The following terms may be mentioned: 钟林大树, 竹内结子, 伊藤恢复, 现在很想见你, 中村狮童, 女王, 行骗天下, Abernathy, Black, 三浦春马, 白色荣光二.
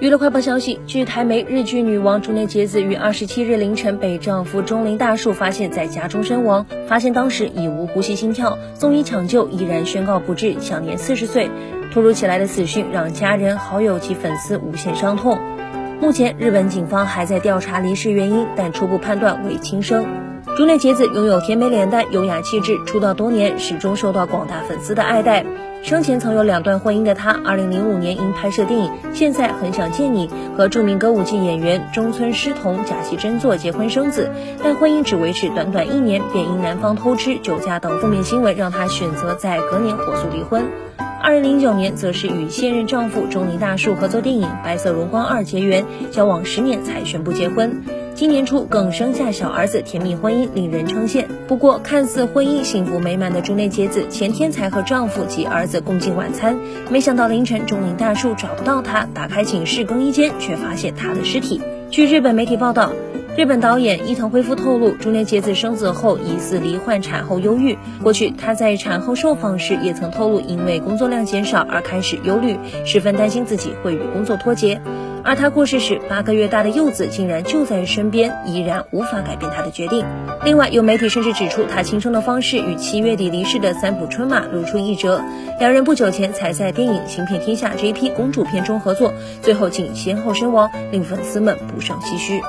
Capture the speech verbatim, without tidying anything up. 娱乐快报消息，据台媒，日剧《女王》竹内结子于二十七日凌晨被丈夫钟林大树发现在家中身亡，发现当时已无呼吸心跳，送医抢救依然宣告不治，享年四十岁。突如其来的死讯让家人、好友及粉丝无限伤痛。目前，日本警方还在调查离世原因，但初步判断为轻生。竹内结子拥有甜美脸蛋、优雅气质，出道多年，始终受到广大粉丝的爱戴。生前曾有两段婚姻的她，二零零五年因拍摄电影《现在很想见你》和著名歌舞伎演员中村狮童假戏真做结婚生子，但婚姻只维持短短一年，便因男方偷吃、酒驾等负面新闻，让她选择在隔年火速离婚。二零零九年则是与现任丈夫钟林大树合作电影《白色荣光二》结缘，交往十年才宣布结婚。今年初更生下小儿子，甜蜜婚姻令人称羡。不过，看似婚姻幸福美满的竹内结子，前天才和丈夫及儿子共进晚餐，没想到凌晨钟林大树找不到她，打开寝室更衣间，却发现她的尸体。据日本媒体报道，日本导演伊藤恢复透露，竹内结子生子后疑似罹患产后忧郁。过去，她在产后受访时也曾透露，因为工作量减少而开始忧虑，十分担心自己会与工作脱节。而她过世时，八个月大的幼子竟然就在身边，依然无法改变她的决定。另外，有媒体甚至指出，她轻生的方式与七月底离世的三浦春马如出一辙，两人不久前才在电影《行骗天下》J P 公主片中合作，最后竟先后身亡，令粉丝们不胜唏嘘。